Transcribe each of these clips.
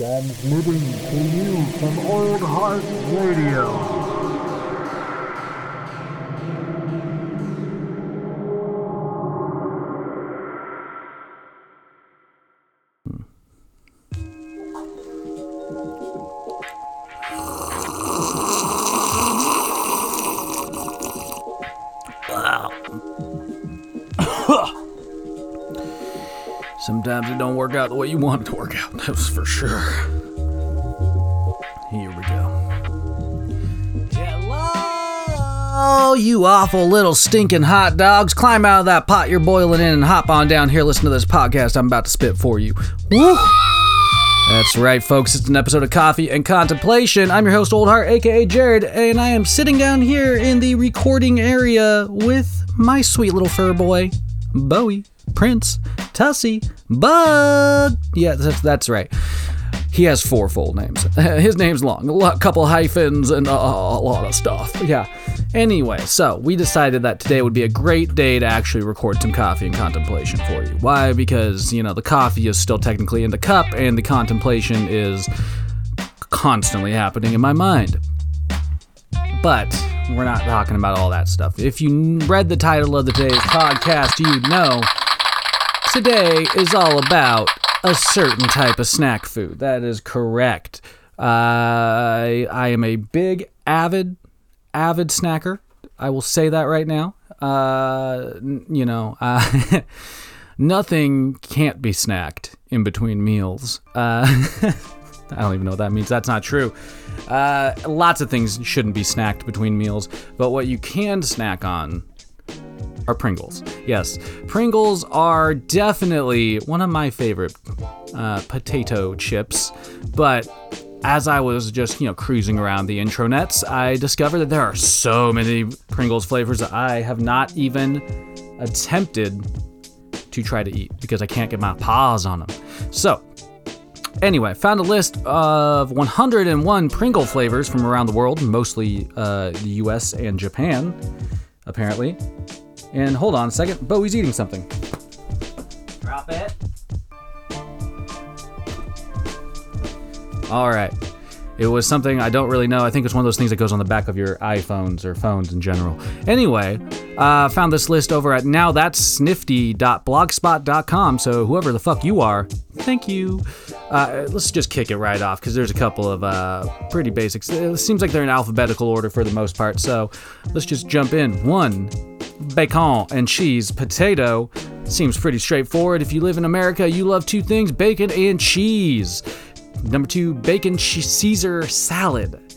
Transmitting to you from Old Heart Radio. Sometimes it don't work out the way you want it to work out, that's for sure. Here we go. Hello, you awful little stinking hot dogs. Climb out of that pot you're boiling in and hop on down here. Listen to this podcast I'm about to spit for you. Woo! That's right, folks. It's an episode of Coffee and Contemplation. I'm your host, Old Heart, a.k.a. Jared, and I am sitting down here in the recording area with my sweet little fur boy, Bowie. Prince, Tussie, Bug. Yeah, that's right. He has four full names. His name's long. A couple hyphens and a lot of stuff. Yeah. Anyway, so we decided that today would be a great day to actually record some coffee and contemplation for you. Why? Because, you know, the coffee is still technically in the cup and the contemplation is constantly happening in my mind. But we're not talking about all that stuff. If you read the title of the day's podcast, you'd know today is all about a certain type of snack food. That is correct. I am a big, avid snacker. I will say that right now. Nothing can't be snacked in between meals. I don't even know what that means. That's not true. Lots of things shouldn't be snacked between meals, but what you can snack on are Pringles. Yes, Pringles are definitely one of my favorite potato chips, but as I was just, cruising around the intronets, I discovered that there are so many Pringles flavors that I have not even attempted to try to eat because I can't get my paws on them. So, anyway, found a list of 101 Pringle flavors from around the world, mostly the US and Japan, apparently. And hold on a second, Bowie's eating something. Drop it. All right. It was something I don't really know. I think it's one of those things that goes on the back of your iPhones or phones in general. Anyway, found this list over at nowthatsnifty.blogspot.com. So whoever the fuck you are, thank you. Let's just kick it right off because there's a couple of pretty basics. It seems like they're in alphabetical order for the most part. So let's just jump in. 1. Bacon and cheese. Potato seems pretty straightforward. If you live in America, you love two things, bacon and cheese. Number 2, bacon Caesar salad.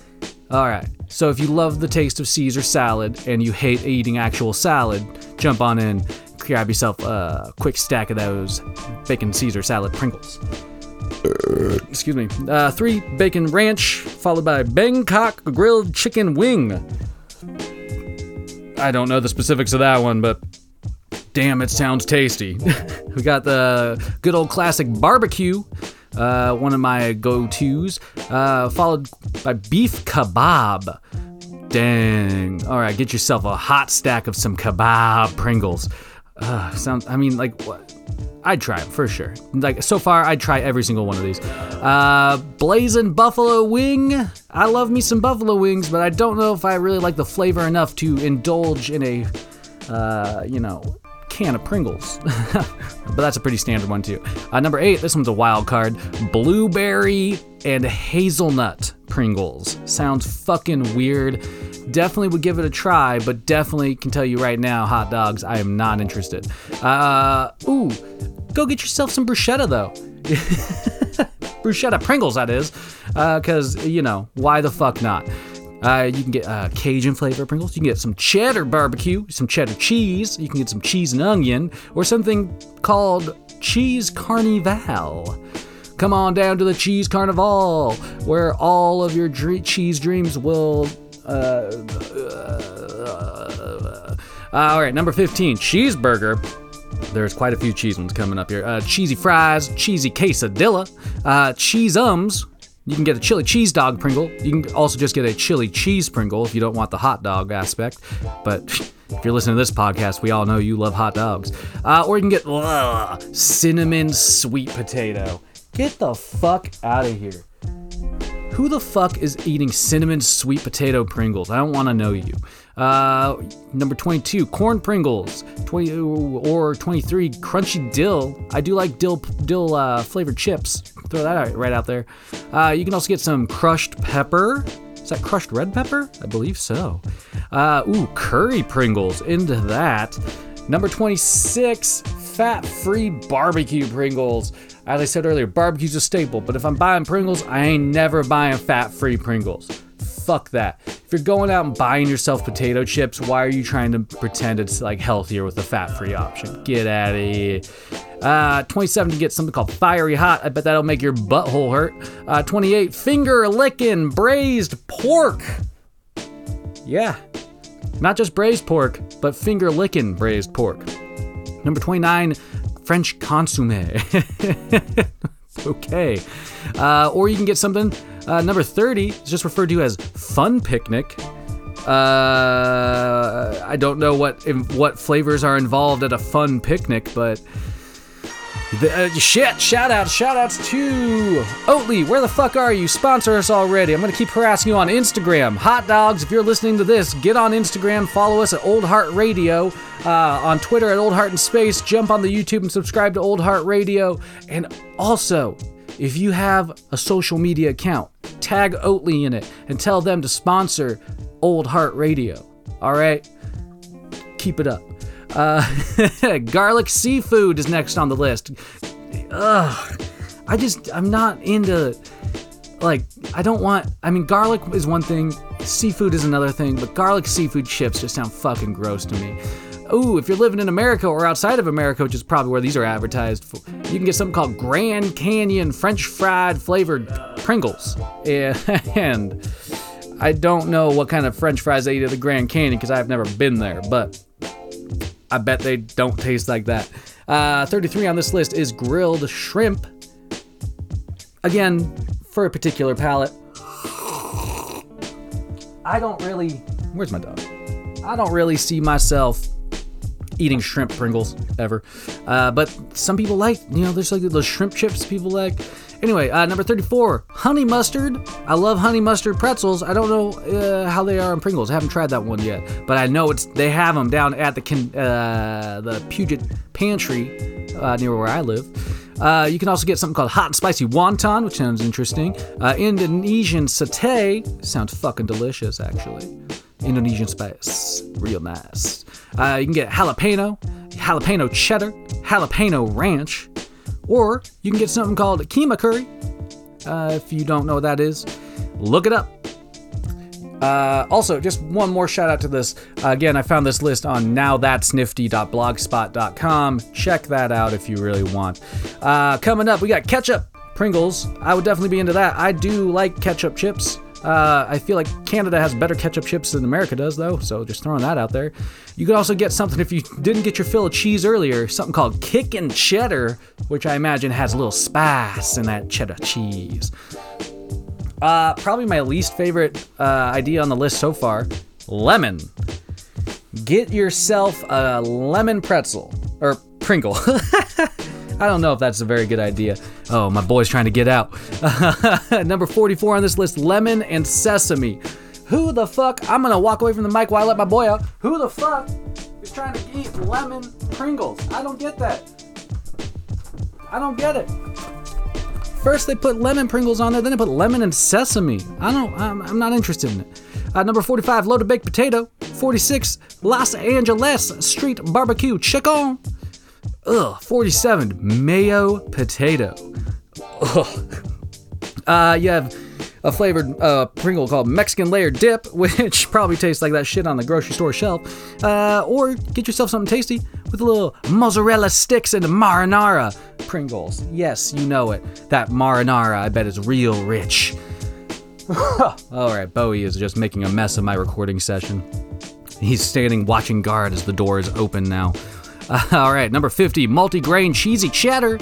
All right, so if you love the taste of Caesar salad and you hate eating actual salad, jump on in, grab yourself a quick stack of those bacon Caesar salad Pringles. Excuse me. 3, bacon ranch, followed by Bangkok grilled chicken wing. I don't know the specifics of that one, but damn, it sounds tasty. We got the good old classic barbecue, one of my go-tos, followed by beef kebab. Dang. All right, get yourself a hot stack of some kebab Pringles. What? I'd try them for sure. So far, I'd try every single one of these. Blazing buffalo wing. I love me some buffalo wings, but I don't know if I really like the flavor enough to indulge in a, can of Pringles. But that's a pretty standard one, too. Number 8, this one's a wild card. Blueberry and hazelnut Pringles. Sounds fucking weird. Definitely would give it a try, but definitely can tell you right now, hot dogs, I am not interested. Ooh, go get yourself some bruschetta, though. Bruschetta Pringles, that is. Because, why the fuck not? You can get Cajun flavor Pringles. You can get some cheddar barbecue, some cheddar cheese. You can get some cheese and onion, or something called Cheese Carnival. Come on down to the Cheese Carnival, where all of your cheese dreams will... all right, number 15, cheeseburger. There's quite a few cheese ones coming up here. Cheesy fries, cheesy quesadilla, cheese-ums. You can get a chili cheese dog Pringle. You can also just get a chili cheese Pringle if you don't want the hot dog aspect. But if you're listening to this podcast, we all know you love hot dogs. Or you can get cinnamon sweet potato. Get the fuck out of here. Who the fuck is eating cinnamon sweet potato Pringles? I don't want to know you. Number 22, corn Pringles. 23, crunchy dill. I do like dill flavored chips. Throw that out, right out there. You can also get some crushed pepper. Is that crushed red pepper? I believe so. Curry Pringles. Into that. Number 26, fat-free barbecue Pringles. As I said earlier, barbecue's a staple, but if I'm buying Pringles, I ain't never buying fat-free Pringles. Fuck that. If you're going out and buying yourself potato chips, why are you trying to pretend it's like healthier with the fat-free option? Get out of here. 27, you get something called Fiery Hot. I bet that'll make your butthole hurt. 28, finger-licking braised pork. Yeah. Not just braised pork, but finger-licking braised pork. Number 29, French consommé. Okay. Or you can get something. Number 30 is just referred to as Fun Picnic. I don't know what flavors are involved at a Fun Picnic, but... Shout outs to Oatly. Where the fuck are you? Sponsor us already. I'm going to keep harassing you on Instagram. Hot dogs, if you're listening to this, get on Instagram. Follow us at Old Heart Radio. On Twitter at Old Heart in Space. Jump on the YouTube and subscribe to Old Heart Radio. And also, if you have a social media account, tag Oatly in it and tell them to sponsor Old Heart Radio. All right? Keep it up. Garlic seafood is next on the list. Ugh. I'm not into, garlic is one thing, seafood is another thing, but garlic seafood chips just sound fucking gross to me. Ooh, if you're living in America or outside of America, which is probably where these are advertised for, you can get something called Grand Canyon French fried flavored Pringles. And I don't know what kind of French fries they eat at the Grand Canyon because I've never been there, but I bet they don't taste like that. 33 on this list is grilled shrimp. Again, for a particular palate. I don't really see myself eating shrimp Pringles ever. But some people like, there's like those shrimp chips people like. Anyway, number 34, honey mustard. I love honey mustard pretzels. I don't know how they are in Pringles. I haven't tried that one yet, but I know they have them down at the Puget Pantry near where I live. You can also get something called hot and spicy wonton, which sounds interesting. Indonesian satay sounds fucking delicious, actually. Indonesian spice, real nice. You can get jalapeno, jalapeno cheddar, jalapeno ranch. Or you can get something called keema curry. If you don't know what that is, look it up. Also, just one more shout out to this. Again, I found this list on nowthatsnifty.blogspot.com. Check that out if you really want. Coming up, we got ketchup Pringles. I would definitely be into that. I do like ketchup chips. I feel like Canada has better ketchup chips than America does, though, so just throwing that out there. You could also get something, if you didn't get your fill of cheese earlier, something called kickin' cheddar, which I imagine has a little spice in that cheddar cheese. Probably my least favorite idea on the list so far, lemon. Get yourself a lemon pretzel, or Pringle. I don't know if that's a very good idea. Oh, my boy's trying to get out. Number 44 on this list, lemon and sesame. Who the fuck? I'm going to walk away from the mic while I let my boy out. Who the fuck is trying to eat lemon Pringles? I don't get that. I don't get it. First they put lemon Pringles on there, then they put lemon and sesame. I'm not interested in it. Number 45, loaded baked potato. 46, Los Angeles street barbecue chicken. 47, mayo potato. Ugh. You have a flavored Pringle called Mexican Layered Dip, which probably tastes like that shit on the grocery store shelf. Or get yourself something tasty with a little mozzarella sticks and marinara Pringles. Yes, you know it. That marinara, I bet, is real rich. Alright, Bowie is just making a mess of my recording session. He's standing watching guard as the door is open now. Alright, number 50, multi-grain cheesy cheddar.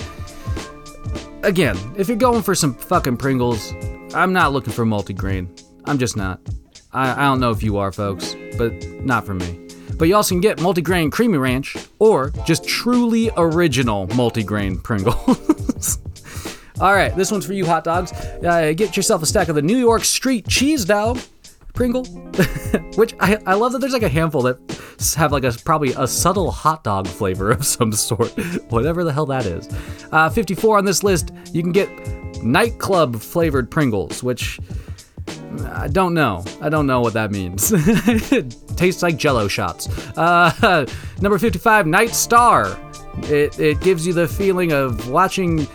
Again, if you're going for some fucking Pringles, I'm not looking for multi-grain. I'm just not. I don't know if you are, folks, but not for me. But you also can get multi-grain creamy ranch or just truly original multi-grain Pringles. All right, this one's for you, hot dogs. Get yourself a stack of the New York Street Cheese Dog Pringle, which I love that there's like a handful that have like a probably a subtle hot dog flavor of some sort, whatever the hell that is. 54 on this list, you can get nightclub flavored Pringles, which I don't know. I don't know what that means. It tastes like Jello shots. Number 55, Night Star. It gives you the feeling of looking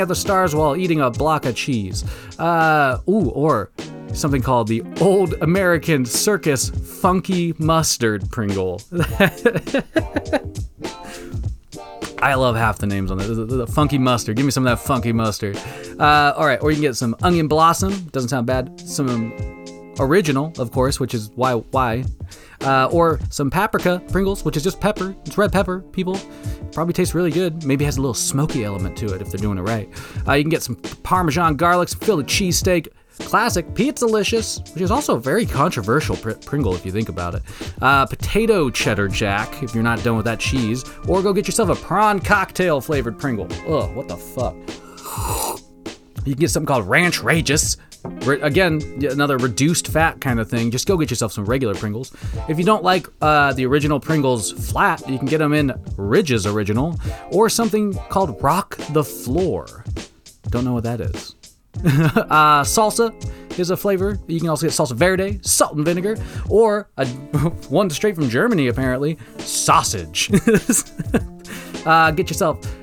at the stars while eating a block of cheese. Or something called the Old American Circus Funky Mustard Pringle. I love half the names on this. The funky mustard. Give me some of that funky mustard. All right, or you can get some onion blossom. Doesn't sound bad. Some original, of course, which is why. Or some paprika Pringles, which is just pepper. It's red pepper, people. Probably tastes really good. Maybe has a little smoky element to it if they're doing it right. You can get some Parmesan garlic, some Philly cheesesteak. Classic Pizzalicious, which is also a very controversial Pringle if you think about it. Potato cheddar jack, if you're not done with that cheese. Or go get yourself a prawn cocktail flavored Pringle. Ugh, what the fuck? You can get something called Ranch Rageous. Again, another reduced fat kind of thing. Just go get yourself some regular Pringles. If you don't like the original Pringles flat, you can get them in Ridge's Original. Or something called Rock the Floor. Don't know what that is. Salsa is a flavor. You can also get salsa verde, salt and vinegar, or one straight from Germany apparently, sausage. You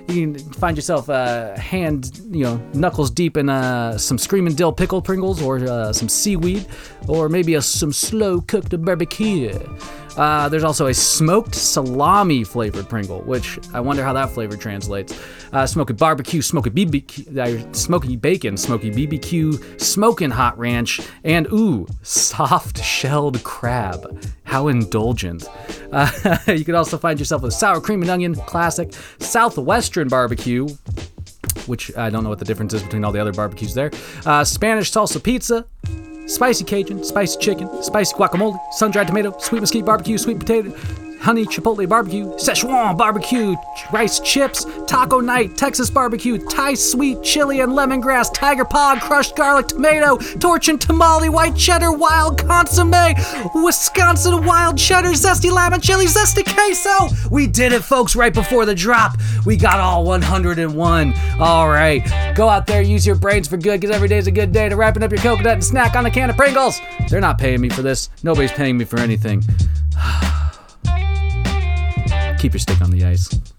can find yourself knuckles deep in some Screamin' Dill Pickle Pringles, or some seaweed, or maybe some slow cooked barbecue. There's also a smoked salami flavored Pringle, which I wonder how that flavor translates. Smoky barbecue, smoky BBQ, smoky bacon, smoky BBQ, smoking hot ranch, and soft shelled crab. How indulgent. You could also find yourself with sour cream and onion, classic. Southwestern barbecue, which I don't know what the difference is between all the other barbecues there. Spanish salsa pizza. Spicy Cajun, spicy chicken, spicy guacamole, sun-dried tomato, sweet mesquite barbecue, sweet potato, honey chipotle barbecue, Szechuan barbecue, rice chips, taco night, Texas barbecue, Thai sweet chili and lemongrass, tiger pod, crushed garlic, tomato, torch and tamale, white cheddar, wild consomme, Wisconsin wild cheddar, zesty lime and chili, zesty queso. We did it, folks, right before the drop. We got all 101. All right, go out there, use your brains for good, because every day's a good day to wrapping up your coconut and snack on a can of Pringles. They're not paying me for this. Nobody's paying me for anything. Keep your stick on the ice.